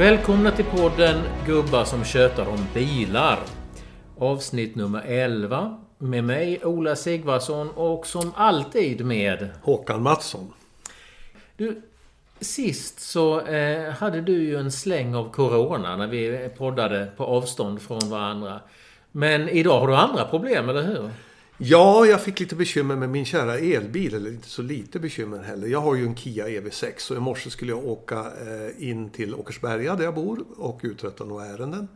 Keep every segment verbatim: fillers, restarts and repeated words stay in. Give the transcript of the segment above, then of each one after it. Välkomna till podden Gubbar som tjötar om bilar. Avsnitt nummer elva. Med mig Ola Sigvarsson och som alltid med Håkan Mattsson. Du, sist så eh, hade du ju en släng av corona när vi poddade på avstånd från varandra. Men idag har du andra problem, eller hur? Ja, jag fick lite bekymmer med min kära elbil, eller inte så lite bekymmer heller. Jag har ju en Kia E V sex och i morse skulle jag åka in till Åkersberga där jag bor och uträtta några ärenden.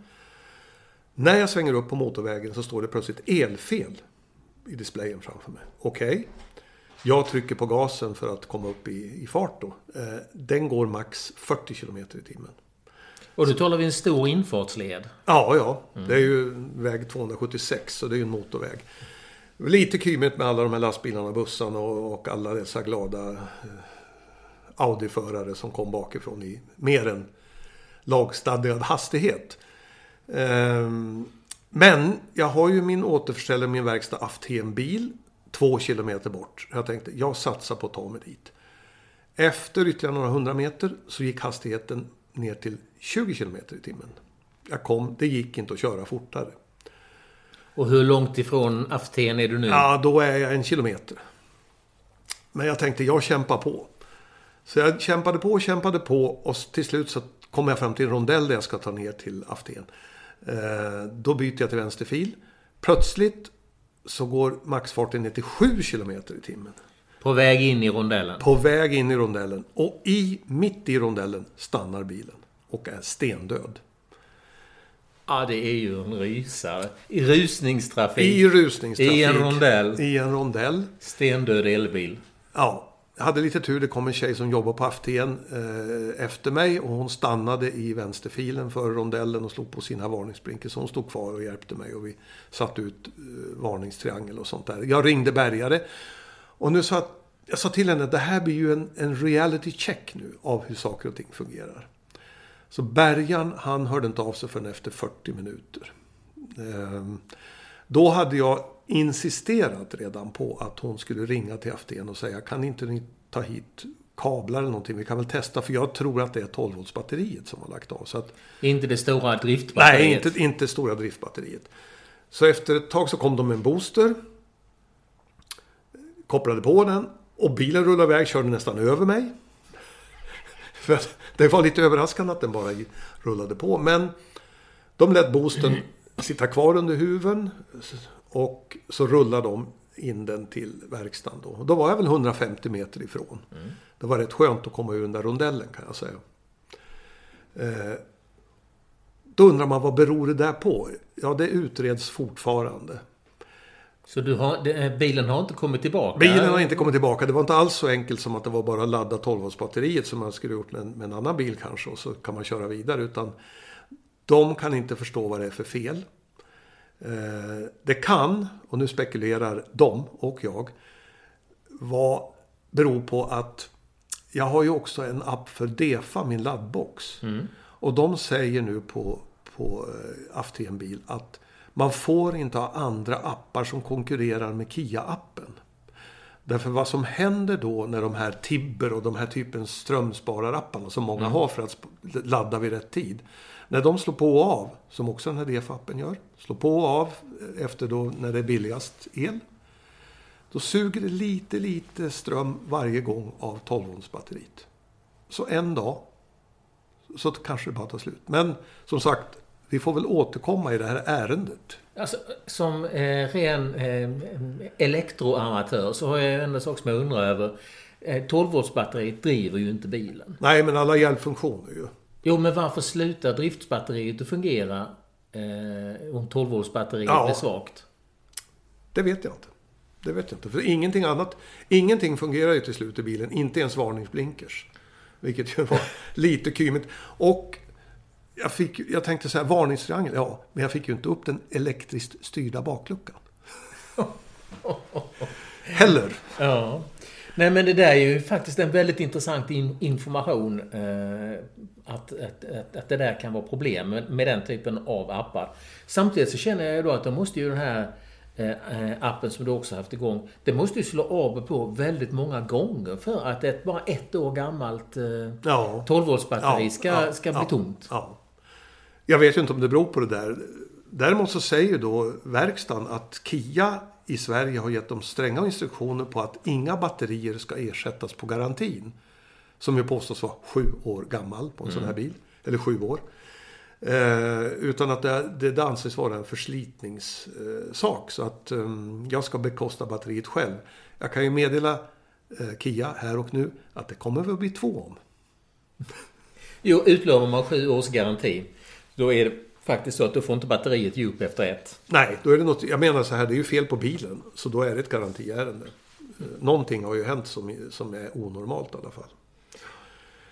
När jag svänger upp på motorvägen så står det plötsligt elfel i displayen framför mig. Okej, okay. Jag trycker på gasen för att komma upp i, i fart då. Den går max fyrtio kilometer i timmen. Och du talar vi en stor infartsled. Ja, ja. Mm. Det är ju väg tvåhundrasjuttiosex så det är ju en motorväg. Lite kymigt med alla de här lastbilarna och bussarna och alla dessa glada Audi-förare som kom bakifrån i mer än lagstadgad hastighet. Men jag har ju min återförsäljare, min verkstad Aften-bil, två kilometer bort. Jag tänkte, jag satsar på att ta mig dit. Efter ytterligare några hundra meter så gick hastigheten ner till tjugo kilometer i timmen. Jag kom, det gick inte att köra fortare. Och hur långt ifrån Aften är du nu? Ja, då är jag en kilometer. Men jag tänkte, jag kämpar på. Så jag kämpade på och kämpade på. Och till slut så kommer jag fram till en rondell där jag ska ta ner till Aften. Eh, då byter jag till vänsterfil. Plötsligt så går maxfarten ner till sju kilometer i timmen. På väg in i rondellen? På väg in i rondellen. Och i, mitt i rondellen stannar bilen. Och är stendöd. Ja, det är ju en rysare. I rusningstrafik. I rusningstrafik. I en rondell. I en rondell. Stendöd elbil. Ja, jag hade lite tur. Det kom en tjej som jobbar på Aften eh, efter mig. Och hon stannade i vänsterfilen för rondellen och slog på sina varningsblinkers. Så hon stod kvar och hjälpte mig. Och vi satte ut eh, varningstriangel och sånt där. Jag ringde bärgare. Och nu sa jag sa till henne att det här blir ju en, en reality check nu av hur saker och ting fungerar. Så bärgaren, han hörde inte av sig förrän efter fyrtio minuter. Då hade jag insisterat redan på att hon skulle ringa till Aften och säga, kan inte ni ta hit kablar eller någonting? Vi kan väl testa, för jag tror att det är tolv volts batteriet som har lagt av. Så att, inte det stora driftbatteriet? Nej, inte, inte stora driftbatteriet. Så efter ett tag så kom de med en booster, kopplade på den och bilen rullade iväg, körde nästan över mig. För det var lite överraskande att den bara rullade på. Men de lät boosten sitta kvar under huven. Och så rullade de in den till verkstaden. Då, då var jag väl hundrafemtio meter ifrån. Mm. Det var rätt skönt att komma ur den där rondellen, kan jag säga. Eh, då undrar man, vad beror det där på? Ja, det utreds fortfarande. Så du har, bilen har inte kommit tillbaka? Bilen har inte kommit tillbaka. Det var inte alls så enkelt som att det var bara att ladda tolv volts batteriet som man skulle gjort med en annan bil kanske och så kan man köra vidare. Utan de kan inte förstå vad det är för fel. Det kan, och nu spekulerar de och jag, vad beror på att jag har ju också en app för Defa, min laddbox. Mm. Och de säger nu på, på Aftenbil att man får inte ha andra appar som konkurrerar med Kia-appen. Därför vad som händer då när de här Tibber och de här typen strömspararapparna som många mm. har för att ladda vid rätt tid. När de slår på och av, som också den här Defa-appen gör, slår på och av efter då när det är billigast el. Då suger det lite, lite ström varje gång av tolv volts batteriet. Så en dag så kanske det bara tar slut. Men som sagt, vi får väl återkomma i det här ärendet. Alltså, som eh, ren eh, elektroamatör så har jag en sak som jag undrar över. Eh, tolv volts batteriet driver ju inte bilen. Nej, men alla hjälpfunktioner ju. Jo, men varför slutar driftsbatteriet att fungera eh, om tolv volts batteriet ja, är svagt? Det vet jag inte. Det vet jag inte. För ingenting annat, ingenting fungerar ju till slut i bilen. Inte ens varningsblinkers. Vilket ju var lite kymigt. Och Jag, fick, jag tänkte så här, varningstriangel, ja, men jag fick ju inte upp den elektriskt styrda bakluckan. Heller. Ja. Nej, men det där är ju faktiskt en väldigt intressant in- information eh, att, att, att, att det där kan vara problem med, med den typen av appar. Samtidigt så känner jag ju då att de måste ju den här appen som du också haft igång, det måste ju slå av på väldigt många gånger för att ett bara ett år gammalt ja. tolv-voltsbatteri ska, ja, ja, ska bli ja, tomt. Ja. Jag vet ju inte om det beror på det där. Däremot så säger då verkstaden att Kia i Sverige har gett dem stränga instruktioner på att inga batterier ska ersättas på garantin. Som ju påstås vara sju år gammal på en mm. sån här bil. Eller sju år. Eh, utan att det, det, det anses vara en förslitningssak. Eh, så att eh, jag ska bekosta batteriet själv. Jag kan ju meddela eh, Kia här och nu att det kommer väl bli två om. Jo, utlovar man sju års garanti. Då är det faktiskt så att du får inte batteriet djup efter ett. Nej, då är det något, jag menar så här, det är ju fel på bilen. Så då är det ett garantiärende. Eh, någonting har ju hänt som, som är onormalt i alla fall.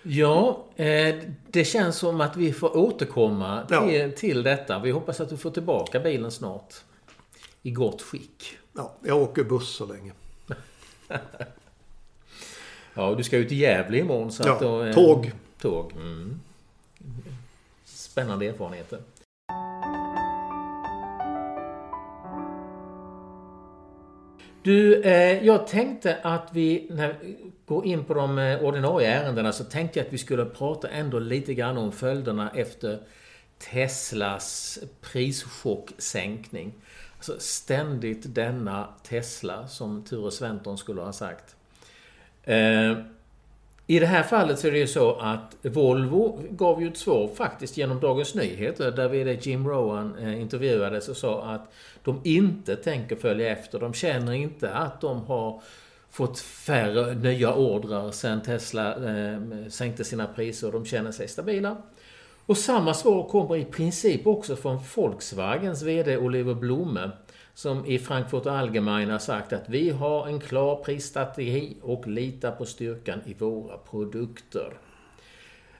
Ja, eh, det känns som att vi får återkomma till, ja. till detta. Vi hoppas att du får tillbaka bilen snart. I gott skick. Ja, jag åker buss så länge. Ja, du ska ut till Gävle imorgon. Så ja, att då, eh, tåg. tåg. Mm. Spännande erfarenheter. Du, eh, jag tänkte att vi, när vi går in på de ordinarie ärendena, så tänkte jag att vi skulle prata ändå lite grann om följderna efter Teslas prischocksänkning. Alltså ständigt denna Tesla, som Ture Sventon skulle ha sagt. Eh, I det här fallet så är det ju så att Volvo gav ju ett svar faktiskt genom Dagens Nyheter, där vd Jim Rowan intervjuades och sa att de inte tänker följa efter. De känner inte att de har fått färre nya ordrar sedan Tesla eh, sänkte sina priser, och de känner sig stabila. Och samma svar kommer i princip också från Volkswagens vd Oliver Blume, som i Frankfurt Allgemeine har sagt att vi har en klar prisstrategi och litar på styrkan i våra produkter.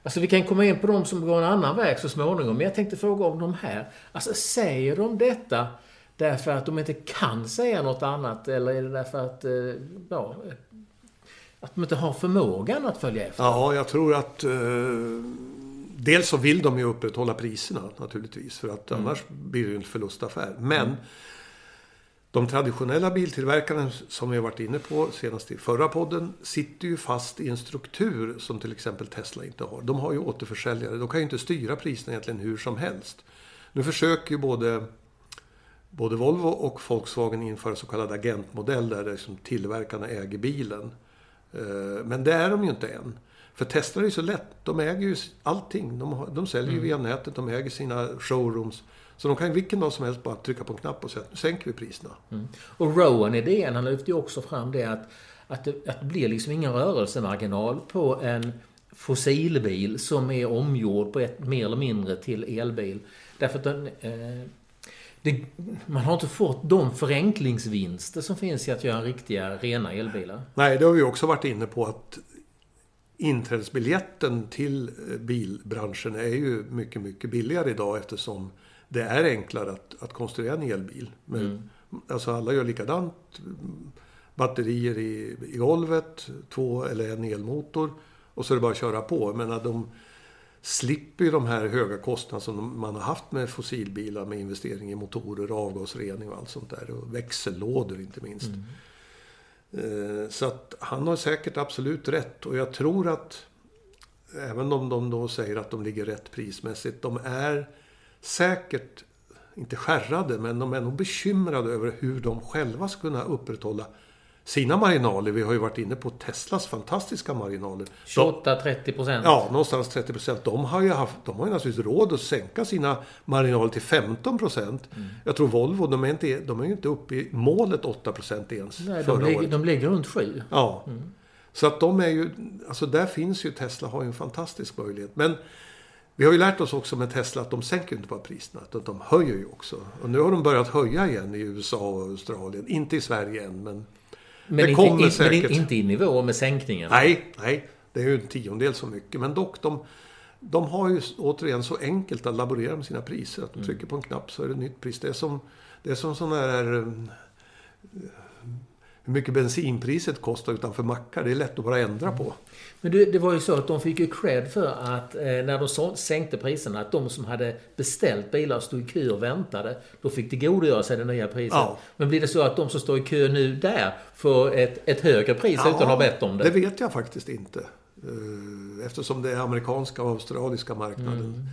Alltså vi kan komma in på dem som går en annan väg så småningom, men jag tänkte fråga om de här. Alltså säger de detta därför att de inte kan säga något annat, eller är det därför att, ja, att de inte har förmågan att följa efter? Ja, jag tror att... Eh... Dels så vill de ju upprätthålla priserna naturligtvis, för att mm. annars blir det en förlustaffär. Men mm. de traditionella biltillverkarna, som vi har varit inne på senast i förra podden, sitter ju fast i en struktur som till exempel Tesla inte har. De har ju återförsäljare, de kan ju inte styra priserna egentligen hur som helst. Nu försöker ju både, både Volvo och Volkswagen införa så kallade agentmodeller, där liksom tillverkarna äger bilen. Men det är de ju inte än. För Tesla är ju så lätt. De äger ju allting. De, de säljer ju mm. via nätet. De äger sina showrooms. Så de kan vilken dag som helst bara trycka på en knapp och säga nu sänker vi priserna. Mm. Och Rowan-idén, han lyfte ju också fram det att, att, det, att det blir liksom ingen rörelsemarginal på en fossilbil som är omgjord på ett mer eller mindre till elbil. Därför att den, eh, det, man har inte fått de förenklingsvinster som finns i att göra riktiga rena elbilar. Nej, det har vi också varit inne på, att inträdesbiljetten till bilbranschen är ju mycket, mycket billigare idag, eftersom det är enklare att, att konstruera en elbil. Men, mm. alltså alla gör likadant. Batterier i, i golvet, två eller en elmotor, och så är det bara att köra på. Jag menar, de slipper ju de här höga kostnaderna som man har haft med fossilbilar, med investering i motorer, avgasrening och allt sånt där. Och växellådor inte minst. Mm. Så att han har säkert absolut rätt, och jag tror att även om de då säger att de ligger rätt prismässigt, de är säkert inte skärrade, men de är nog bekymrade över hur de själva ska kunna upprätthålla sina marginaler. Vi har ju varit inne på Teslas fantastiska marginaler. tjugoåtta till trettio procent. Ja, någonstans trettio procent. De har ju haft, de har ju naturligtvis råd att sänka sina marginaler till femton procent. Mm. Jag tror Volvo, de är, inte, de är ju inte uppe i målet åtta procent ens. Nej, förra de, ligger, året. de ligger runt sju. Ja, mm. så att de är ju, alltså där finns ju, Tesla har ju en fantastisk möjlighet. Men vi har ju lärt oss också med Tesla att de sänker inte bara priserna, utan de höjer ju också. Och nu har de börjat höja igen i U S A och Australien. Inte i Sverige än, men Men, inte, in, men inte i nivå med sänkningen. Nej, nej, det är ju en tiondel så mycket. Men dock, de, de har ju återigen så enkelt att laborera med sina priser. Att de mm. trycker på en knapp så är det ett nytt pris. Det är som, det är som sådana här hur mycket bensinpriset kostar utanför mackar. Det är lätt att bara ändra på. Men det, det var ju så att de fick ju cred för att eh, när de så, sänkte priserna, att de som hade beställt bilar stod i kö och väntade, då fick det godgöra sig det nya priset. Ja. Men blir det så att de som står i kö nu där får ett, ett högre pris ja, utan att ha bett om det? Det vet jag faktiskt inte. Eftersom det är amerikanska och australiska marknaden. Mm.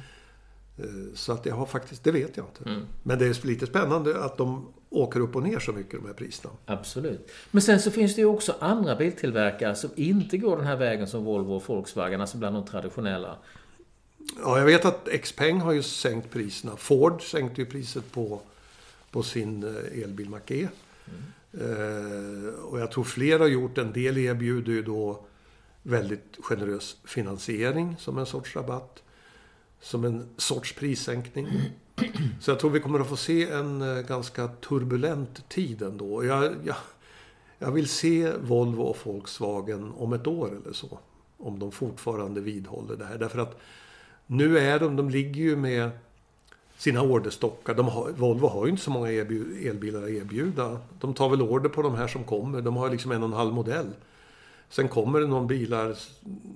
Så att jag har faktiskt, det vet jag inte. Mm. Men det är lite spännande att de åker upp och ner så mycket, de här priserna. Absolut. Men sen så finns det ju också andra biltillverkare som inte går den här vägen som Volvo och Volkswagen, alltså bland de traditionella. Ja, jag vet att Xpeng har ju sänkt priserna. Ford sänkte ju priset på, på sin elbil Mac-E. Mm. Eh, och jag tror fler har gjort, en del erbjuder ju då väldigt generös finansiering som en sorts rabatt, som en sorts prissänkning. Så jag tror vi kommer att få se en ganska turbulent tid ändå. Jag, jag, jag vill se Volvo och Volkswagen om ett år eller så, om de fortfarande vidhåller det här. Därför att nu är de, de ligger ju med sina orderstockar. De har, Volvo har ju inte så många erbjud, elbilar att erbjuda. De tar väl order på de här som kommer. De har liksom en och en halv modell. Sen kommer det någon bilar,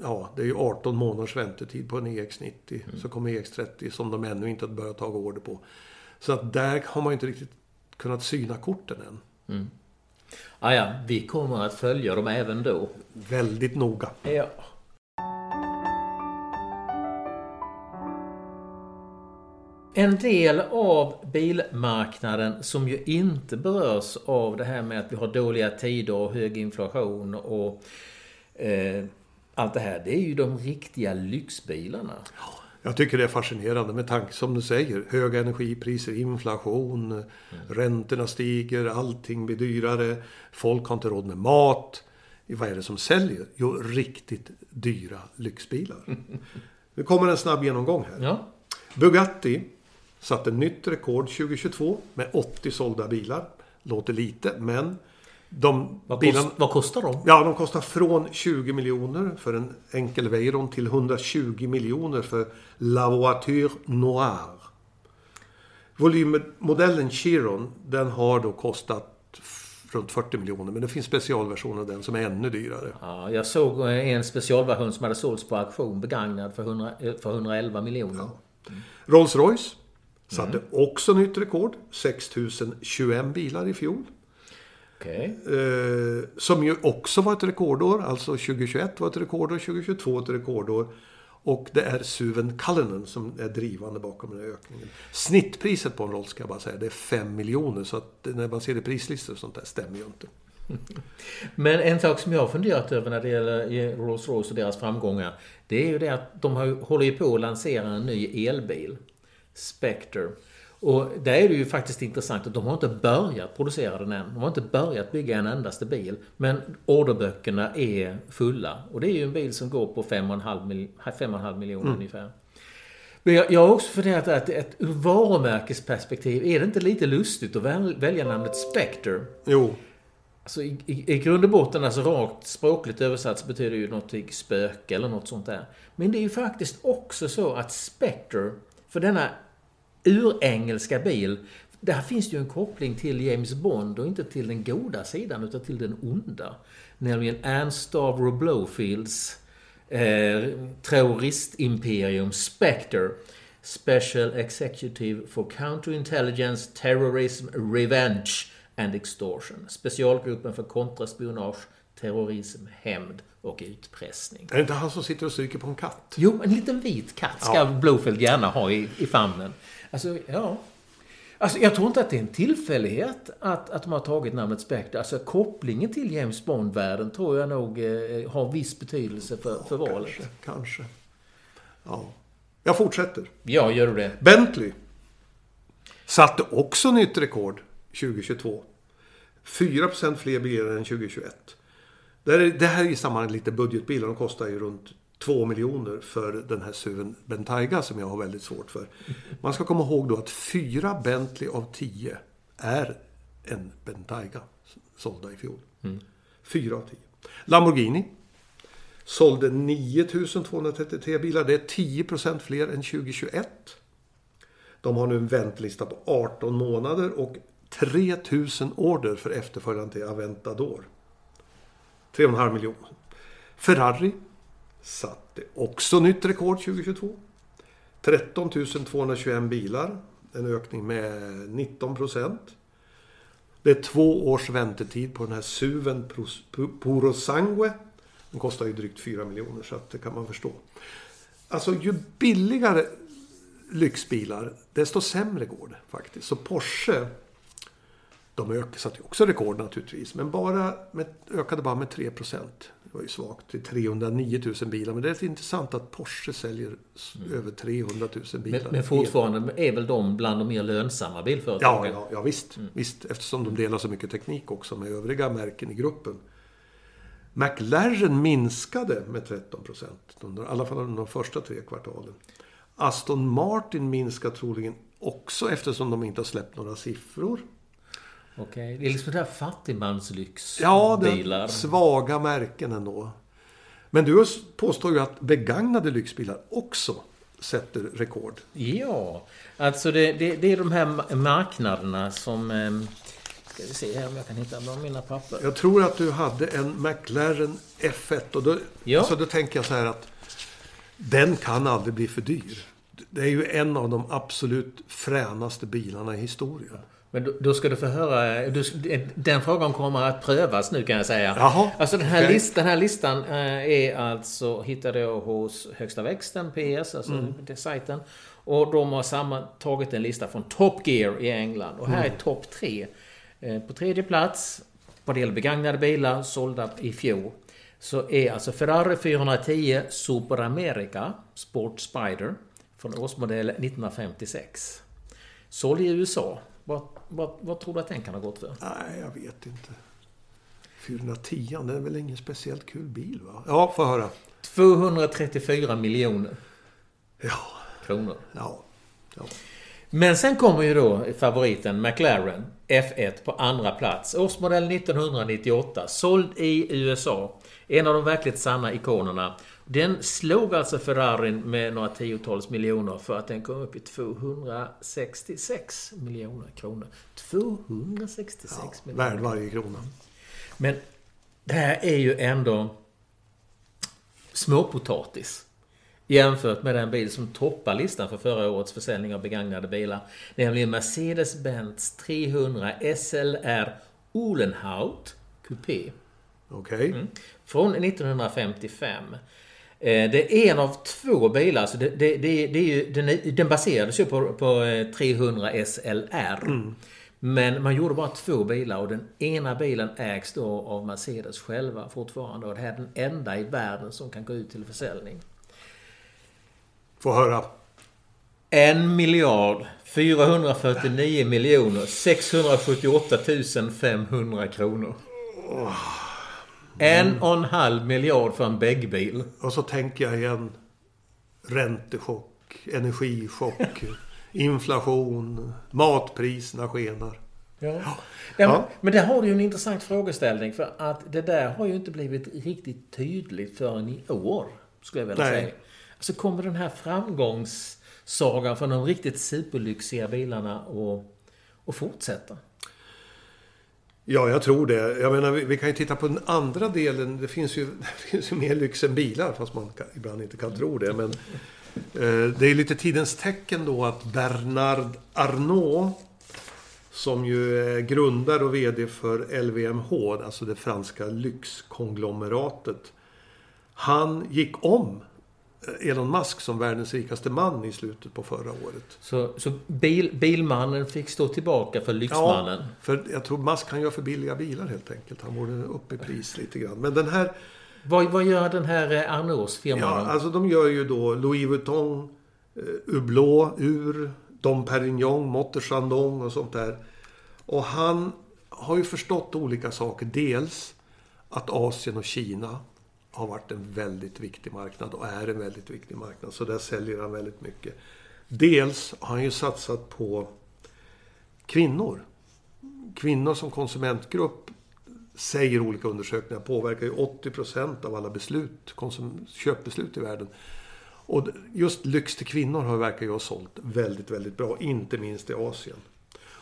ja, det är ju arton månaders väntetid på en E X nittio. Mm. Så kommer E X trettio som de ännu inte har börjat ta order på. Så att där har man inte riktigt kunnat syna korten än. Mm. Ah ja, vi kommer att följa dem även då. Väldigt noga. Ja. En del av bilmarknaden som ju inte berörs av det här med att vi har dåliga tider och hög inflation och eh, allt det här, det är ju de riktiga lyxbilarna. Jag tycker det är fascinerande med tanke som du säger, höga energipriser, inflation, mm. räntorna stiger, allting blir dyrare, folk har inte råd med mat. Vad är det som säljer? Jo, riktigt dyra lyxbilar. Nu kommer en snabb genomgång här. Ja. Bugatti satte nytt rekord tjugohundratjugotvå med åttio sålda bilar. Låter lite, men de vad, bilarna, kost, vad kostar de? Ja, de kostar från tjugo miljoner för en enkel Veyron till hundratjugo miljoner för La Voiture Noire. Volymmodellen Chiron, den har då kostat runt fyrtio miljoner, men det finns specialversioner av den som är ännu dyrare. Ja, jag såg en specialversion som hade sålts på auktion begagnad för, hundra, för hundraelva miljoner. Ja. Mm. Rolls-Royce satte mm. också nytt rekord, sex tusen tjugoett bilar i fjol. Okay. eh, som ju också var ett rekordår, alltså tjugohundratjugoett var ett rekordår, tjugohundratjugotvå ett rekordår, och det är S U V:en Cullinan som är drivande bakom den här ökningen. Snittpriset på en Rolls, ska jag bara säga, det är fem miljoner, så att när man ser det prislistor och sånt där stämmer ju inte. Men en sak som jag har funderat över när det gäller Rolls-Royce och deras framgångar, det är ju det att de har, håller ju på att lansera en ny elbil, Spectre. Och där är det ju faktiskt intressant att de har inte börjat producera den än. De har inte börjat bygga en endaste bil, men orderböckerna är fulla. Och det är ju en bil som går på fem komma fem miljoner mm. ungefär. Men jag, jag har också funderat att ett varumärkesperspektiv, är det inte lite lustigt att väl, välja namnet Spectre? Jo. Alltså i, i, i grund och botten, alltså rakt språkligt översats, betyder ju något spöke eller något sånt där. Men det är ju faktiskt också så att Spectre, för denna urengelska bil, där finns det ju en koppling till James Bond, och inte till den goda sidan utan till den onda. Nämligen Anne Stavro Blofields eh, terroristimperium Spectre. Special Executive for Counterintelligence, Terrorism, Revenge and Extortion. Specialgruppen för kontraspionage, terrorism, hämnd och utpressning. Är det inte han som sitter och stryker på en katt? Jo, en liten vit katt ska ja. Blofeld gärna ha i, i famnen. Alltså, ja. Alltså, jag tror inte att det är en tillfällighet att, att de har tagit namnet Spectre. Alltså, kopplingen till James Bond-världen tror jag nog eh, har viss betydelse för, för ja, valet. Kanske, kanske. Ja. Jag fortsätter. Ja, gör du det. Bentley satte också nytt rekord tjugohundratjugotvå. fyra procent fler bilar än tjugohundratjugoett. Det här, är, det här är i sammanhang lite budgetbilar. De kostar ju runt två miljoner för den här S U V:en Bentayga som jag har väldigt svårt för. Man ska komma ihåg då att fyra Bentley av tio är en Bentayga sålda i fjol. Mm. fyra av tio. Lamborghini sålde nio tusen tvåhundratrettiotre bilar. Det är tio procent fler än tjugohundratjugoett. De har nu en väntlista på arton månader och tre tusen order för efterföljaren till Aventador. tre komma fem miljoner. Ferrari satte också nytt rekord tjugohundratjugotvå. tretton tusen tvåhundratjugoett bilar. En ökning med nitton procent. Det är två års väntetid på den här S U V:en Puro Sangue. Den kostar ju drygt fyra miljoner, så att det kan man förstå. Alltså, ju billigare lyxbilar, desto sämre går det faktiskt. Så Porsche, de ökade, satt ju också rekord naturligtvis. Men bara med, ökade bara med tre procent. Det var ju svagt till trehundranio tusen bilar. Men det är intressant att Porsche säljer mm. över trehundra tusen bilar. Men, men fortfarande är väl de bland de mer lönsamma bilföretagen? Ja, ja, ja visst, mm. visst. Eftersom de delar så mycket teknik också med övriga märken i gruppen. McLaren minskade med tretton procent. I alla fall under de första tre kvartalen. Aston Martin minskar troligen också eftersom de inte har släppt några siffror. Okej, det är liksom det här fattigmanslyxbilar. Ja, svaga märken ändå. Men du påstår ju att begagnade lyxbilar också sätter rekord. Ja, alltså det, det, det är de här marknaderna som... Ska vi se här om jag kan hitta bland mina papper. Jag tror att du hade en McLaren F ett. Och då, ja. Alltså då tänker jag så här att den kan aldrig bli för dyr. Det är ju en av de absolut fränaste bilarna i historien. Men då, då ska du få höra, du, den frågan kommer att prövas nu kan jag säga. Jaha, alltså den här, okay. list, den här listan är alltså, hittade jag hos Högsta Växten, P S, alltså mm. den sajten. Och de har sammantagit en lista från Top Gear i England. Och här mm. är topp tre. På tredje plats, vad det gäller begagnade bilar sålda i fjol, så är alltså Ferrari fyrahundratio Super America Sport Spider från årsmodell nittonhundrafemtiosex. Såld i U S A. Vad, vad, vad tror du att den kan ha gått för? Nej, jag vet inte. fyrahundratio, det är väl ingen speciellt kul bil, va? Ja, får höra. tvåhundratrettiofyra miljoner ja. kronor. Ja, ja. Men sen kommer ju då favoriten McLaren F ett på andra plats. Årsmodell nittonhundranittioåtta. Såld i U S A. En av de verkligt sanna ikonerna. Den slog alltså Ferrarin med några tiotals miljoner för att den kom upp i tvåhundrasextiosex miljoner kronor. tvåhundrasextiosex ja, miljoner. Värd varje krona. Men det här är ju ändå småpotatis jämfört med den bil som toppar listan för förra årets försäljning av begagnade bilar, nämligen Mercedes-Benz trehundra S L R Uhlenhaut Coupé. Okay. Mm. Från nittonhundrafemtiofem. Det är en av två bilar, så det, det, det, det är ju, den, är, den baserades ju på, på trehundra S L R. Mm. Men man gjorde bara två bilar och den ena bilen ägs då av Mercedes själva fortfarande. Och det här är den enda i världen som kan gå ut till försäljning. Få höra. En miljard fyrahundrafyrtionio miljoner sexhundrasjuttioåtta tusen femhundra kronor. Oh. Mm. En och en halv miljard för en bäggbil. Och så tänker jag igen. Räntechock, energichock, inflation, matpriserna skenar. Ja. Ja. Ja. Men där har du ju en intressant frågeställning. För att det där har ju inte blivit riktigt tydligt förrän i år, skulle jag väl Nej. säga. Så kommer den här framgångssagan från de riktigt superlyxiga bilarna och, och fortsätta. Ja, jag tror det. Jag menar, vi, vi kan ju titta på den andra delen. Det finns ju, det finns ju mer lyx än bilar, fast man kan, ibland inte kan tro det. Men eh, det är lite tidens tecken då att Bernard Arnault, som ju är grundare och vd för L V M H, alltså det franska lyxkonglomeratet, han gick om Elon Musk som världens rikaste man i slutet på förra året. Så, så bil, bilmannen fick stå tillbaka för lyxmannen? Ja, för jag tror Musk kan göra för billiga bilar helt enkelt. Han borde upp i pris lite grann. Men den här... Vad, vad gör den här Arnaults firman? Ja, alltså de gör ju då Louis Vuitton, Hublot, Ur, Dom Perignon, Moët Chandon och sånt där. Och han har ju förstått olika saker. Dels att Asien och Kina har varit en väldigt viktig marknad och är en väldigt viktig marknad. Så där säljer han väldigt mycket. Dels har han ju satsat på kvinnor. Kvinnor som konsumentgrupp, säger olika undersökningar, påverkar ju åttio procent av alla beslut, konsum- köpbeslut i världen. Och just lyx till kvinnor har verkar ju ha sålt väldigt, väldigt bra. Inte minst i Asien.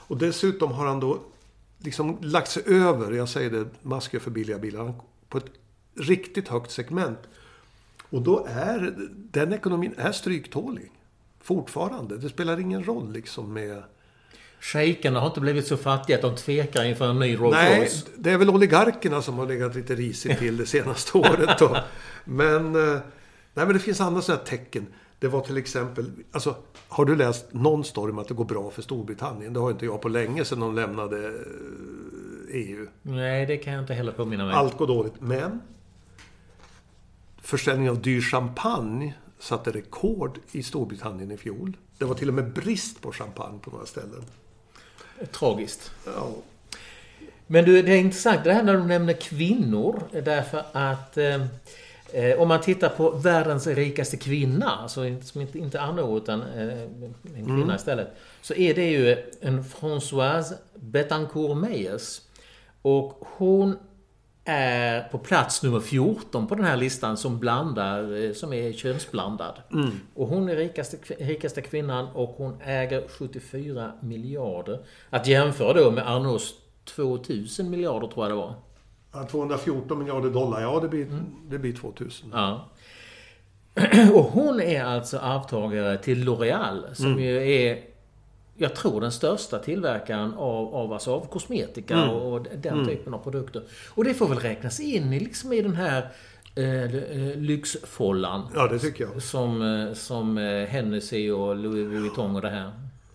Och dessutom har han då liksom lagt sig över, jag säger det, masker för billiga bilar, på ett riktigt högt segment. Och då är den ekonomin är stryktålig fortfarande. Det spelar ingen roll liksom med... Shejkarna har inte blivit så fattiga att de tvekar inför en ny Rolls-Royce. Nej, det är väl oligarkerna som har legat lite risigt till det senaste året då. Men, nej, men det finns andra sådana tecken. Det var till exempel, alltså, har du läst någon story om att det går bra för Storbritannien? Det har inte jag på länge sedan de lämnade E U. Nej, det kan jag inte heller påminna mig. Allt går dåligt, men försäljningen av dyr champagne satte rekord i Storbritannien i fjol. Det var till och med brist på champagne på några ställen. Tragiskt. Ja. Men du, det är intressant det här när du nämner kvinnor, därför att eh, om man tittar på världens rikaste kvinna, alltså som inte, inte Anna utan eh, en kvinna mm. istället, så är det ju en Françoise Bettencourt-Meyers, och hon är på plats nummer fjorton på den här listan som blandar, som är könsblandad. Mm. Och hon är rikaste, rikaste kvinnan och hon äger sjuttiofyra miljarder. Att jämföra då med Arnaults tvåtusen miljarder tror jag det var. Ja, tvåhundrafjorton miljarder dollar, ja det blir, mm. det blir tvåtusen. Ja. Och hon är alltså arvtagare till L'Oréal som mm. ju är, jag tror, den största tillverkaren av, av, alltså av kosmetika mm. och, och den mm. typen av produkter. Och det får väl räknas in i, liksom i den här eh, lyxfollan. Ja, det tycker jag. Som, som eh, Hennessy och Louis Vuitton och det här.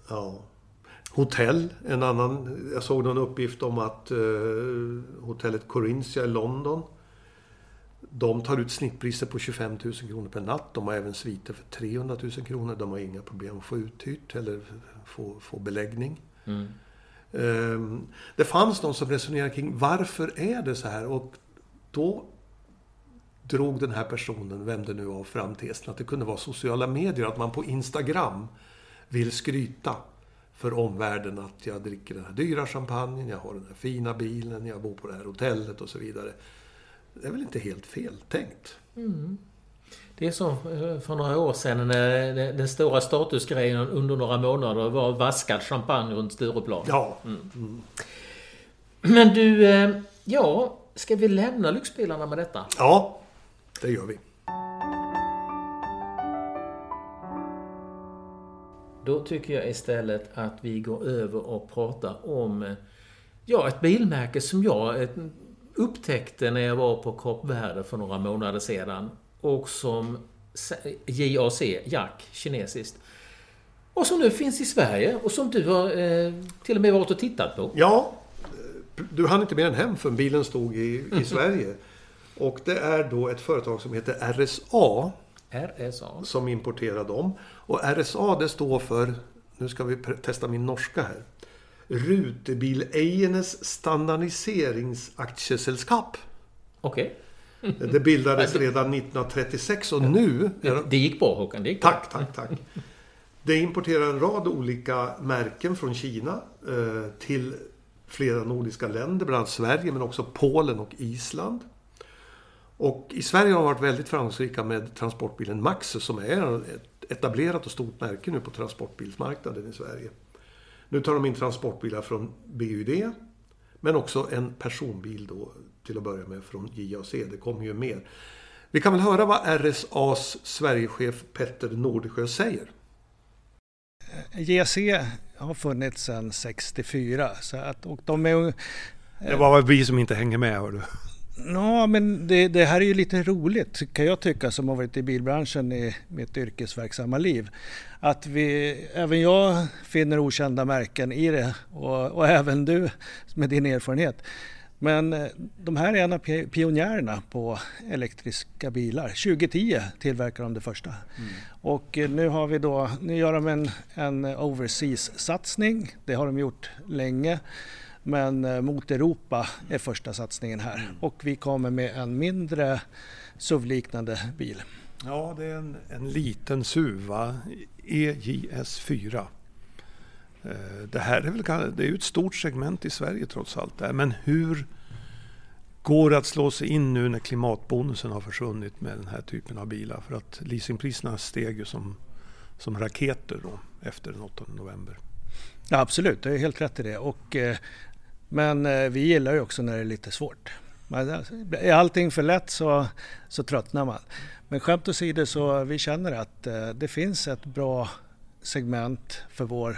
Ja. Hotell, en annan. Jag såg någon uppgift om att eh, hotellet Corinthia i London, de tar ut snittpriser på tjugofemtusen kronor per natt. De har även sviter för trehundratusen kronor. De har inga problem att få uthyrt eller få, få beläggning. Mm. Um, det fanns någon som resonerade kring varför är det så här? Och då drog den här personen, vem det nu var, fram tesen att det kunde vara sociala medier. Att man på Instagram vill skryta för omvärlden att jag dricker den här dyra champagnen, jag har den här fina bilen, jag bor på det här hotellet och så vidare. Det är väl inte helt fel tänkt. Mm. Det är som för några år sedan när den stora statusgrejen under några månader var vaskad champagne runt Stureplan. Ja. Mm. Mm. Men du, ja, ska vi lämna lyxbilarna med detta? Ja, det gör vi. Då tycker jag istället att vi går över och pratar om ja, ett bilmärke som jag... Ett, upptäckte när jag var på Kapverde för några månader sedan och som G A C, G A C, kinesiskt, och som nu finns i Sverige och som du har eh, till och med varit och tittat på. Ja, du hann inte mer än hem för bilen stod i, i Sverige, och det är då ett företag som heter R S A, R S A som importerar dem, och R S A det står för, nu ska vi testa min norska här, Rutebilejernes standardiseringsaktiessällskap. Okej. Okay. Det bildades redan nittonhundratrettiosex och nu... Det, det gick bra, Håkan. Det gick bra. Tack, tack, tack. Det importerar en rad olika märken från Kina eh, till flera nordiska länder, bland annat Sverige men också Polen och Island. Och i Sverige har de varit väldigt framgångsrika med transportbilen Max som är ett etablerat och stort märke nu på transportbilsmarknaden i Sverige. Nu tar de in transportbilar från B U D, men också en personbil då till att börja med från G A C. Det kommer ju mer. Vi kan väl höra vad R S A:s Sverigechef Petter Nordsjö säger. G A C har funnits sedan sextiofyra. Så att, och de är, det var vi som inte hänger med, hör du. Ja, men det, det här är ju lite roligt kan jag tycka som har varit i bilbranschen i mitt yrkesverksamma liv. Att vi, även jag finner okända märken i det och, och även du med din erfarenhet. Men de här är en av pionjärerna på elektriska bilar. tjugo tio tillverkade de det första. Mm. Och nu har vi då, nu gör de en, en overseas-satsning. Det har de gjort länge. Men mot Europa är första satsningen här. Och vi kommer med en mindre S U V-liknande bil. Ja, det är en, en liten S U V, E J S fyra. Det här är väl det är ett stort segment i Sverige trots allt. Men hur går det att slå sig in nu när klimatbonusen har försvunnit med den här typen av bilar? För att leasingpriserna steg ju som, som raketer då, efter den åttonde november. Ja, absolut, jag är helt rätt i det. Och, men vi gillar ju också när det är lite svårt. Är allting för lätt så, så tröttnar man. Men skämt åsido så vi känner att det finns ett bra segment för vår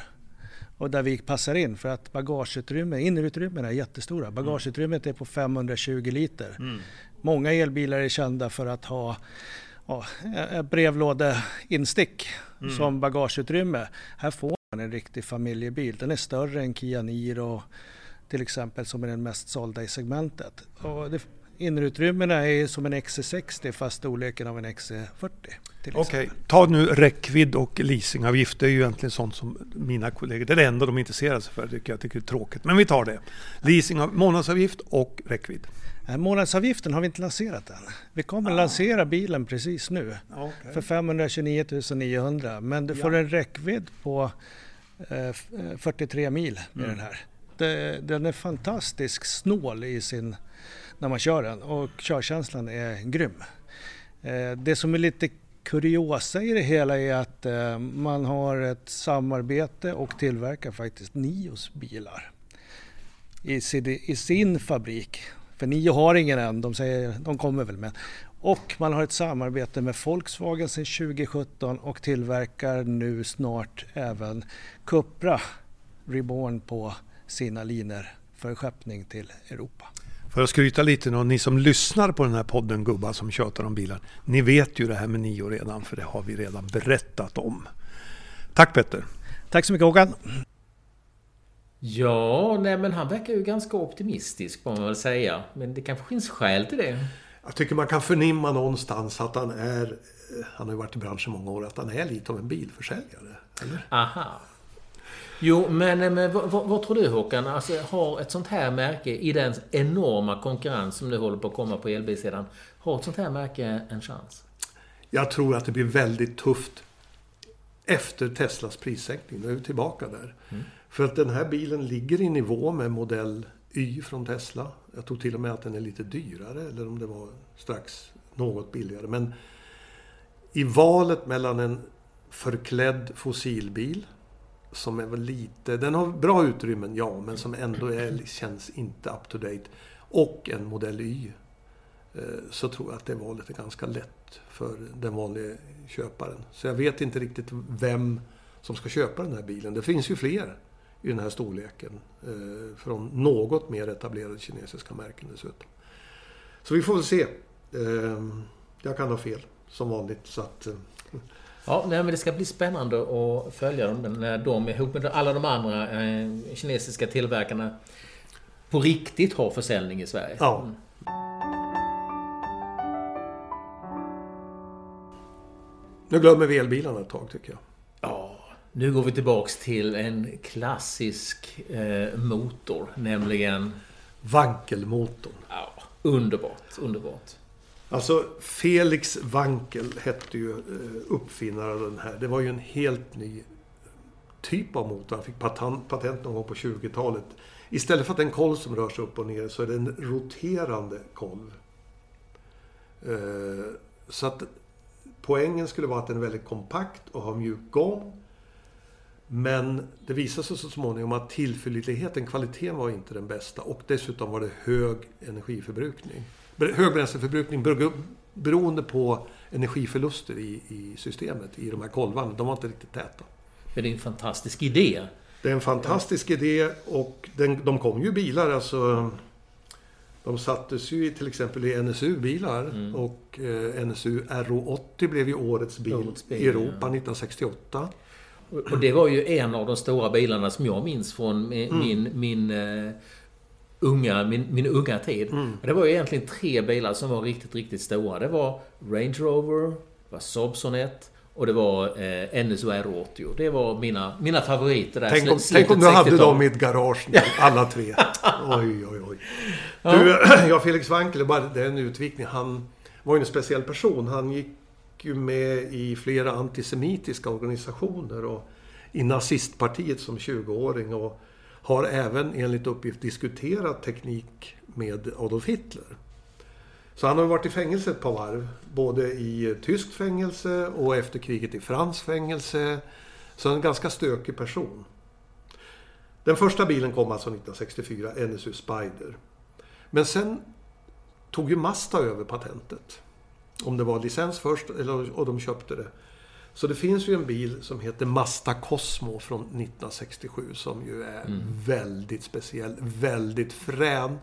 och där vi passar in för att bagageutrymme, innerutrymmena är jättestora. Bagageutrymmet är på femhundratjugo liter. Mm. Många elbilar är kända för att ha ja, ett brevlådeinstick mm. som bagageutrymme. Här får man en riktig familjebil. Den är större än Kia Niro till exempel, som är den mest sålda i segmentet. Och det, innerutrymmena är som en X C sextio fast storleken av en X C fyrtio. Okej, okay. Ta nu räckvidd och leasingavgifter är ju egentligen sånt som mina kollegor, det är det enda de intresserar sig för, tycker jag tycker det är tråkigt. Men vi tar det. Leasing av månadsavgift och räckvidd. Månadsavgiften har vi inte lanserat än. Vi kommer ah. lansera bilen precis nu okay. för femhundratjugonio tusen niohundra, men du ja. får en räckvidd på eh, fyrtiotre mil med mm. den här. Det, den är fantastisk snål i sin när man kör den och körkänslan är grym. Eh, det som är lite kuriosa i det hela är att eh, man har ett samarbete och tillverkar faktiskt Nios bilar i sin, i sin fabrik. För Nio har ingen än, de, säger, de kommer väl med. Och man har ett samarbete med Volkswagen sedan tjugo sjutton och tillverkar nu snart även Cupra Reborn på sina linor för skeppning till Europa. För att skryta lite, och ni som lyssnar på den här podden gubbar som tjötar om bilar, ni vet ju det här med Nio redan, för det har vi redan berättat om. Tack Petter. Tack så mycket Håkan. Ja, nej, men han verkar ju ganska optimistisk får man väl säga, men det kanske finns skäl till det. Jag tycker man kan förnimma någonstans att han är, han har ju varit i branschen många år, att han är lite av en bilförsäljare. Eller? Aha. Jo, men, men vad, vad tror du Håkan? Alltså, har ett sånt här märke i den enorma konkurrens som nu håller på att komma på elbilsidan, har ett sånt här märke en chans? Jag tror att det blir väldigt tufft efter Teslas prissänkning. Nu är vi tillbaka där. Mm. För att den här bilen ligger i nivå med modell Y från Tesla. Jag tror till och med att den är lite dyrare, eller om det var strax något billigare. Men i valet mellan en förklädd fossilbil som är väl lite, den har bra utrymmen, ja, men som ändå är, känns inte up to date, och en modell Y, så tror jag att det valet är ganska lätt för den vanliga köparen. Så jag vet inte riktigt vem som ska köpa den här bilen. Det finns ju fler i den här storleken från något mer etablerade kinesiska märken dessutom. Så vi får väl se. Jag kan ha fel som vanligt, så att ja, nej, men det ska bli spännande att följa dem när de ihop med alla de andra eh, kinesiska tillverkarna på riktigt har försäljning i Sverige. Ja. Mm. Nu glömmer vi elbilarna ett tag tycker jag. Ja, nu går vi tillbaks till en klassisk eh, motor, nämligen Wankelmotorn. Ja, underbart, underbart. Alltså Felix Wankel hette ju uppfinnaren av den här. Det var ju en helt ny typ av motor. Han fick patent, patent någon gång på tjugotalet. Istället för att en kolv som rör sig upp och ner så är det en roterande kolv. Så att poängen skulle vara att den är väldigt kompakt och har mjuk gång. Men det visade sig så småningom att tillförlitligheten, kvaliteten var inte den bästa. Och dessutom var det hög energiförbrukning. Högbränsleförbrukning beroende på energiförluster i, i systemet, i de här kolvarna. De var inte riktigt täta. Men det är en fantastisk idé. Det är en fantastisk idé, och den, de kom ju bilar. Alltså, de sattes ju till exempel i N S U-bilar mm. och eh, N S U R O åttio blev ju årets bil, årets bil i Europa ja. nittonhundrasextioåtta. Och det var ju en av de stora bilarna som jag minns från min... Mm. min eh, Unga, min, min unga tid. Mm. Det var ju egentligen tre bilar som var riktigt, riktigt stora. Det var Range Rover, det var Saab Sonett och det var eh, N S U R O åttio. Det var mina, mina favoriter där. Tänk om, tänk om du hade dem i ett garage nu, alla tre. Oj, oj, oj. Du, ja, Felix Wankel, det är en utvikning. Han var ju en speciell person. Han gick ju med i flera antisemitiska organisationer och i nazistpartiet som tjugoåring och har även enligt uppgift diskuterat teknik med Adolf Hitler. Så han har varit i fängelse ett par varv. Både i tysk fängelse och efter kriget i fransk fängelse. Så en ganska stökig person. Den första bilen kom alltså nittonhundrasextiofyra, N S U Spider. Men sen tog ju Mazda över patentet. Om det var licens först eller, och de köpte det. Så det finns ju en bil som heter Mazda Cosmo från nittonhundrasextiosju som ju är mm. väldigt speciell, väldigt frän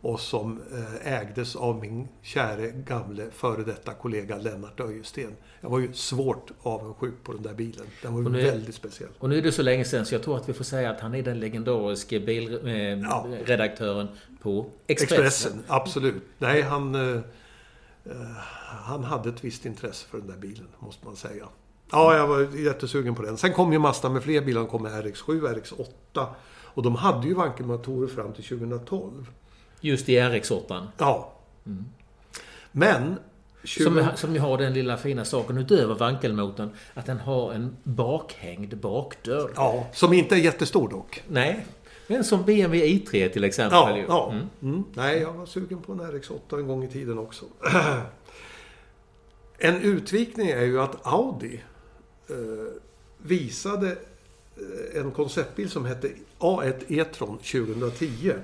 och som ägdes av min käre gamle före detta kollega Lennart Öjesten. Jag var ju svårt avundsjuk på den där bilen. Den var ju nu, väldigt speciell. Och nu är det så länge sedan så jag tror att vi får säga att han är den legendariska bilredaktören eh, ja. på Expressen. Expressen, absolut. Nej, han... Eh, Han hade ett visst intresse för den där bilen, måste man säga. Ja, jag var jättesugen på den. Sen kom ju Mazda med fler bilar. De kom med R X sju, R X åtta. Och de hade ju vankelmotorer fram till tjugotolv. Just i R X åtta? Ja. Mm. Men... tjugo... Som, som ju har den lilla fina saken utöver vankelmotorn. Att den har en bakhängd bakdörr. Ja, som inte är jättestor dock. Nej. Men som B M W i tre till exempel. Ja, ja. Mm. Mm. Nej, jag var sugen på en R X åtta en gång i tiden också. En utvikning är ju att Audi eh, visade en konceptbil som hette A ett e-tron tjugotio.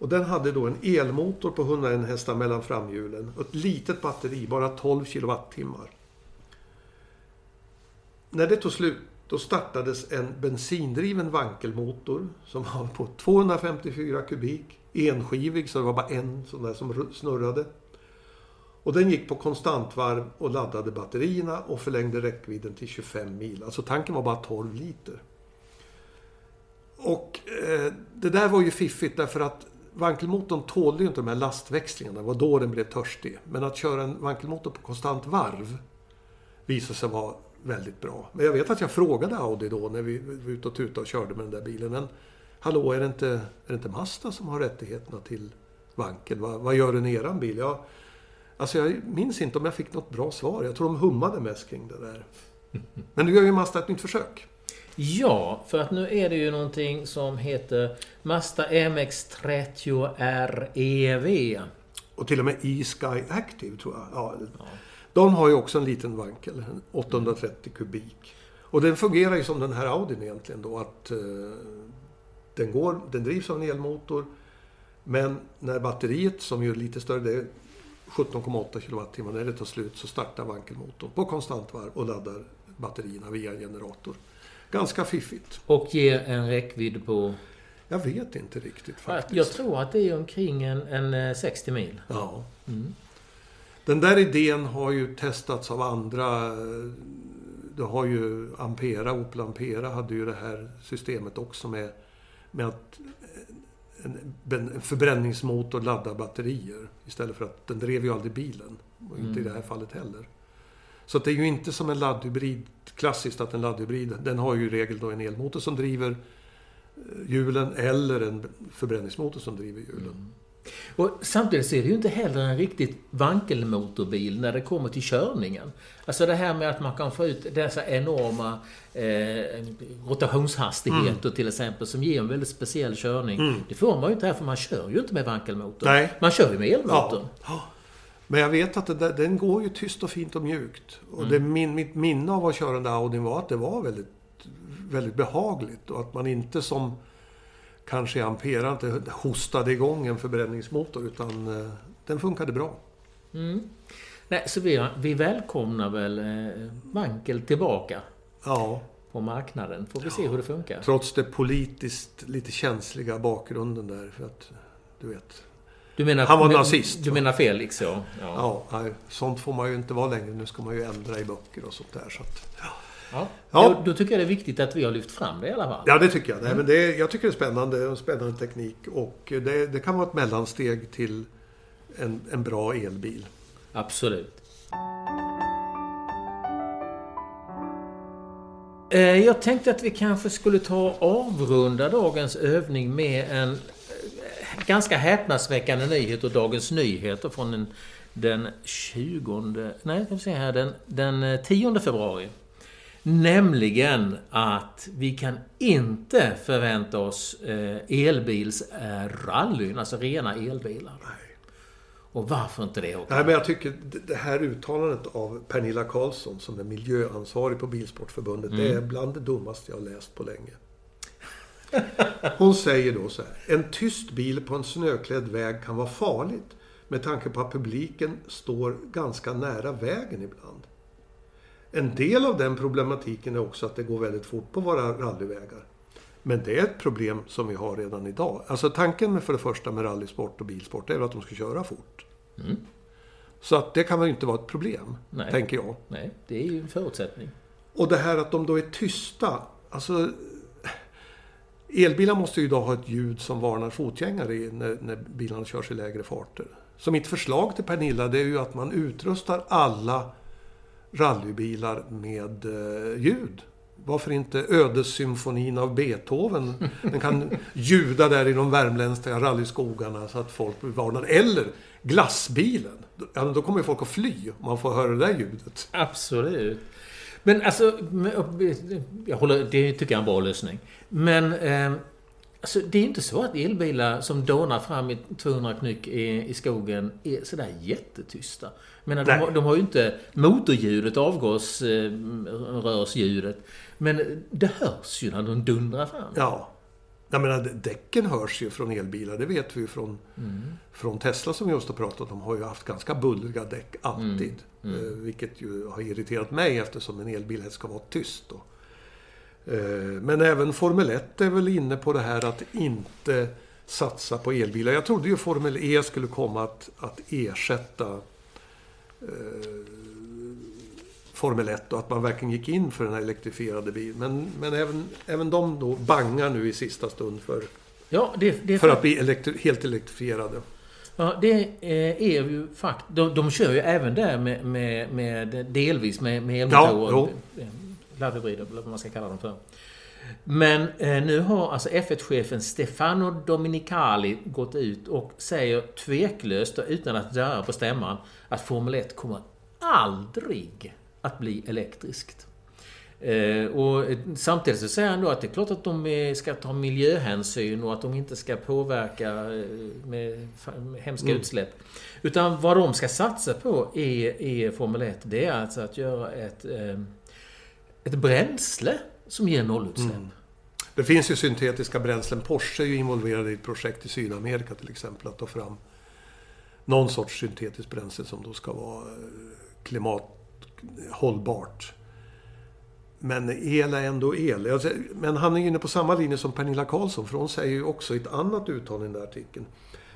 Och den hade då en elmotor på hundraett hästar mellan framhjulen. Och ett litet batteri, bara tolv kilowattimmar. När det tog slut, då startades en bensindriven vankelmotor som var på tvåhundrafemtiofyra kubik, enskivig, så det var bara en sån där som snurrade. Och den gick på konstantvarv och laddade batterierna och förlängde räckvidden till tjugofem mil. Alltså tanken var bara tolv liter. Och eh, det där var ju fiffigt därför att vankelmotorn tålde ju inte de här lastväxlingarna. Det var då den blev törstig. Men att köra en vankelmotor på konstant varv visade sig vara väldigt bra. Men jag vet att jag frågade Audi då när vi var ute och tutade och körde med den där bilen. Men hallå, är det inte, är det inte Mazda som har rättigheterna till vankeln? Va, vad gör den i eran bil? Jag, alltså jag minns inte om jag fick något bra svar. Jag tror de hummade mest kring det där. Men nu gör ju Mazda ett nytt försök. Ja, för att nu är det ju någonting som heter Mazda M X trettio R E V. Och till och med E-Sky Active tror jag. Ja, ja. De har ju också en liten vankel, åttahundratrettio kubik. Och den fungerar ju som den här Audin egentligen då, att eh, den går, den drivs av en elmotor, men när batteriet, som ju är lite större, det är sjutton komma åtta kilowattimmar, när det tar slut så startar vankelmotorn på konstant varv och laddar batterierna via en generator. Ganska fiffigt. Och ger en räckvidd på... Jag vet inte riktigt faktiskt. Jag tror att det är omkring en, en sextio mil. Ja. Mm. Den där idén har ju testats av andra. Det har ju Ampera, Opel Ampera hade ju det här systemet också med, med att en förbränningsmotor laddar batterier istället för att den drev ju aldrig bilen. Och inte mm. i det här fallet heller. Så att det är ju inte som en laddhybrid, klassiskt att en laddhybrid, den har ju i regel då en elmotor som driver hjulen eller en förbränningsmotor som driver hjulen. Mm. Och samtidigt ser det ju inte heller en riktigt vankelmotorbil när det kommer till körningen. Alltså det här med att man kan få ut dessa enorma eh, rotationshastigheter mm. till exempel som ger en väldigt speciell körning. Mm. Det får man ju inte här för man kör ju inte med vankelmotor. Nej. Man kör ju med elmotorn. Ja. Men jag vet att det där, den går ju tyst och fint och mjukt. Och mm. det, min, mitt minne av att köra den där Audin var att det var väldigt, väldigt behagligt och att man inte som... Kanske Ampera inte hostade igång en förbränningsmotor utan eh, den funkade bra. Mm. Nej, så vi, vi välkomnar väl eh, vankel tillbaka ja. på marknaden. Får vi ja. se hur det funkar. Trots det politiskt lite känsliga bakgrunden där. För att, du vet, du menar, han var men, nazist. Du va? menar Felix, ja. Ja. Ja, nej, sånt får man ju inte vara längre. Nu ska man ju ändra i böcker och sånt där. Så att, ja. Ja, ja. Då, då tycker jag det är viktigt att vi har lyft fram det i alla fall. Ja, det tycker jag. Nej, men det är, jag tycker det är spännande, en spännande teknik och det, det kan vara ett mellansteg till en, en bra elbil. Absolut. Jag tänkte att vi kanske skulle ta avrunda dagens övning med en ganska häpnadsväckande nyhet och dagens nyheter från den, den tjugonde, nej, jag får se här, den, den tionde februari. Nämligen att vi kan inte förvänta oss elbilsrallyn, alltså rena elbilar. Nej. Och varför inte det? Nej, men jag tycker det här uttalandet av Pernilla Karlsson som är miljöansvarig på Bilsportförbundet, mm. det är bland det dummaste jag har läst på länge. Hon säger då så här: en tyst bil på en snöklädd väg kan vara farligt med tanke på att publiken står ganska nära vägen ibland. En del av den problematiken är också att det går väldigt fort på våra rallyvägar. Men det är ett problem som vi har redan idag. Alltså tanken med för det första med rallysport och bilsport är att de ska köra fort. Mm. Så att det kan väl inte vara ett problem, nej, tänker jag. Nej, det är ju en förutsättning. Och det här att de då är tysta. Alltså, elbilar måste ju idag ha ett ljud som varnar fotgängare när, när bilarna körs i lägre farter. Så mitt förslag till Pernilla, det är ju att man utrustar alla rallybilar med eh, ljud. Varför inte ödessymfonin av Beethoven? Den kan ljuda där i de värmländska rallyskogarna så att folk blir varnade. Eller glassbilen. Då kommer ju folk att fly om man får höra det där ljudet. Absolut. Men alltså, jag håller, det tycker jag är en bra lösning. Men eh, alltså, det är inte så att elbilar som donar fram i tvåhundra knyck i, i skogen är sådär jättetysta. Men de har, de har ju inte motorljudet, avgasrörsljudet. Men det hörs ju när de dundrar fram. Ja, jag menar, däcken hörs ju från elbilar. Det vet vi ju från, mm. från Tesla som vi just har pratat om. Har ju haft ganska bullriga däck alltid. Mm. Mm. Vilket ju har irriterat mig eftersom en elbil ska vara tyst då. Men även Formel ett är väl inne på det här att inte satsa på elbilar. Jag trodde ju Formel E skulle komma att, att ersätta Formel ett och att man verkligen gick in för den här elektrifierade bilen. Men, men även, även de då bangar nu i sista stund för, ja, det, det för att bli elektri- helt elektrifierade. Ja, det är ju faktiskt. De, de kör ju även där med, med, med delvis med, med elmotorer. Ja, laddhybrider, vad man ska kalla dem för. Men eh, nu har alltså F ett-chefen Stefano Dominicali gått ut och säger tveklöst och utan att dra på stämman att Formel ett kommer aldrig att bli elektriskt. Eh, och samtidigt så säger han då att det är klart att de ska ta miljöhänsyn och att de inte ska påverka med hemska mm. utsläpp. Utan vad de ska satsa på i, i Formel ett, det är alltså att göra ett, eh, ett bränsle som ger nollutsläpp. Mm. Det finns ju syntetiska bränslen. Porsche är ju involverade i ett projekt i Sydamerika till exempel att ta fram någon sorts syntetiskt bränsle som då ska vara klimathållbart. Men el är ändå el. Men han är inne på samma linje som Pernilla Karlsson, för hon säger ju också i ett annat uttal i den där artikeln: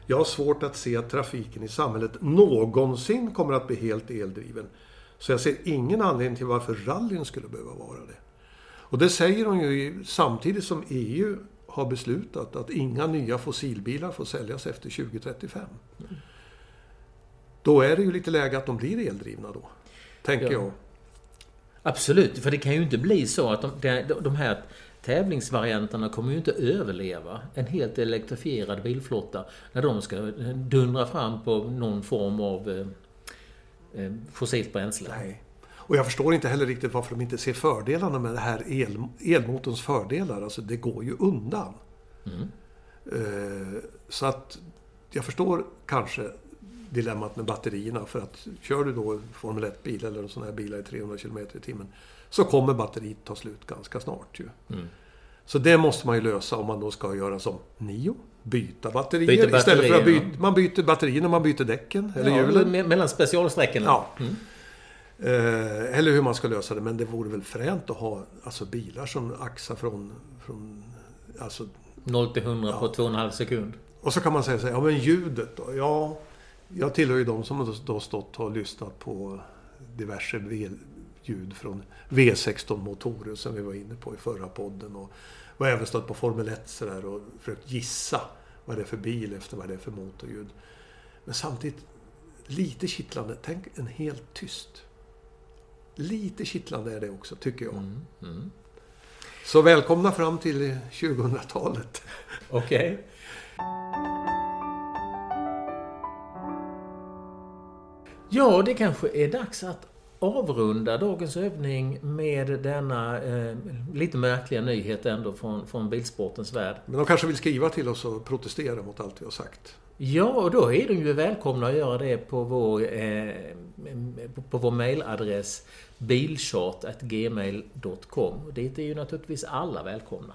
jag har svårt att se att trafiken i samhället någonsin kommer att bli helt eldriven. Så jag ser ingen anledning till varför rallyn skulle behöva vara det. Och det säger de ju samtidigt som E U har beslutat att inga nya fossilbilar får säljas efter tjugo trettiofem. Mm. Då är det ju lite läge att de blir eldrivna då, tänker ja. jag. Absolut, för det kan ju inte bli så att de, de här tävlingsvarianterna kommer ju inte överleva en helt elektrifierad bilflotta när de ska dundra fram på någon form av eh, fossilt bränsle. Nej. Och jag förstår inte heller riktigt varför de inte ser fördelarna med det här el, elmotorns fördelar. Alltså det går ju undan. Mm. Eh, så att jag förstår kanske dilemmat med batterierna. För att kör du då en Formel ett-bil eller en sån här bil i trehundra kilometer i timmen så kommer batteriet ta slut ganska snart ju. Mm. Så det måste man ju lösa om man då ska göra som Nio. Byta batterier, byta batterier istället för att byta, ja. man byter batterier när man byter däcken eller ja, hjulen. Me- mellan specialsträckorna. Ja. Mm. Eh, eller hur man ska lösa det, men det vore väl fränt att ha alltså, bilar som axar från, från alltså, noll till hundra ja. på två och en halv sekund. Och så kan man säga så här, ja men ljudet då, ja, jag tillhör ju de som då stått och lyssnat på diverse v- ljud från V sexton-motorer som vi var inne på i förra podden, och var även stått på Formel ett så där, och försökt gissa vad det är för bil efter vad det är för motorljud, men samtidigt lite kittlande, tänk en helt tyst. Lite kittlande är det också, tycker jag. Mm, mm. Så välkomna fram till tjugohundratalet. Okej. Okay. Ja, det kanske är dags att avrunda dagens övning med denna eh, lite märkliga nyhet ändå från, från bilsportens värld. Men de kanske vill skriva till oss och protestera mot allt vi har sagt. Ja, och då är de ju välkomna att göra det på vår, eh, på vår mailadress bilchat at gmail dot com. Det är ju naturligtvis alla välkomna.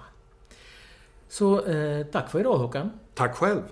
Så eh, tack för idag, Håkan. Tack själv.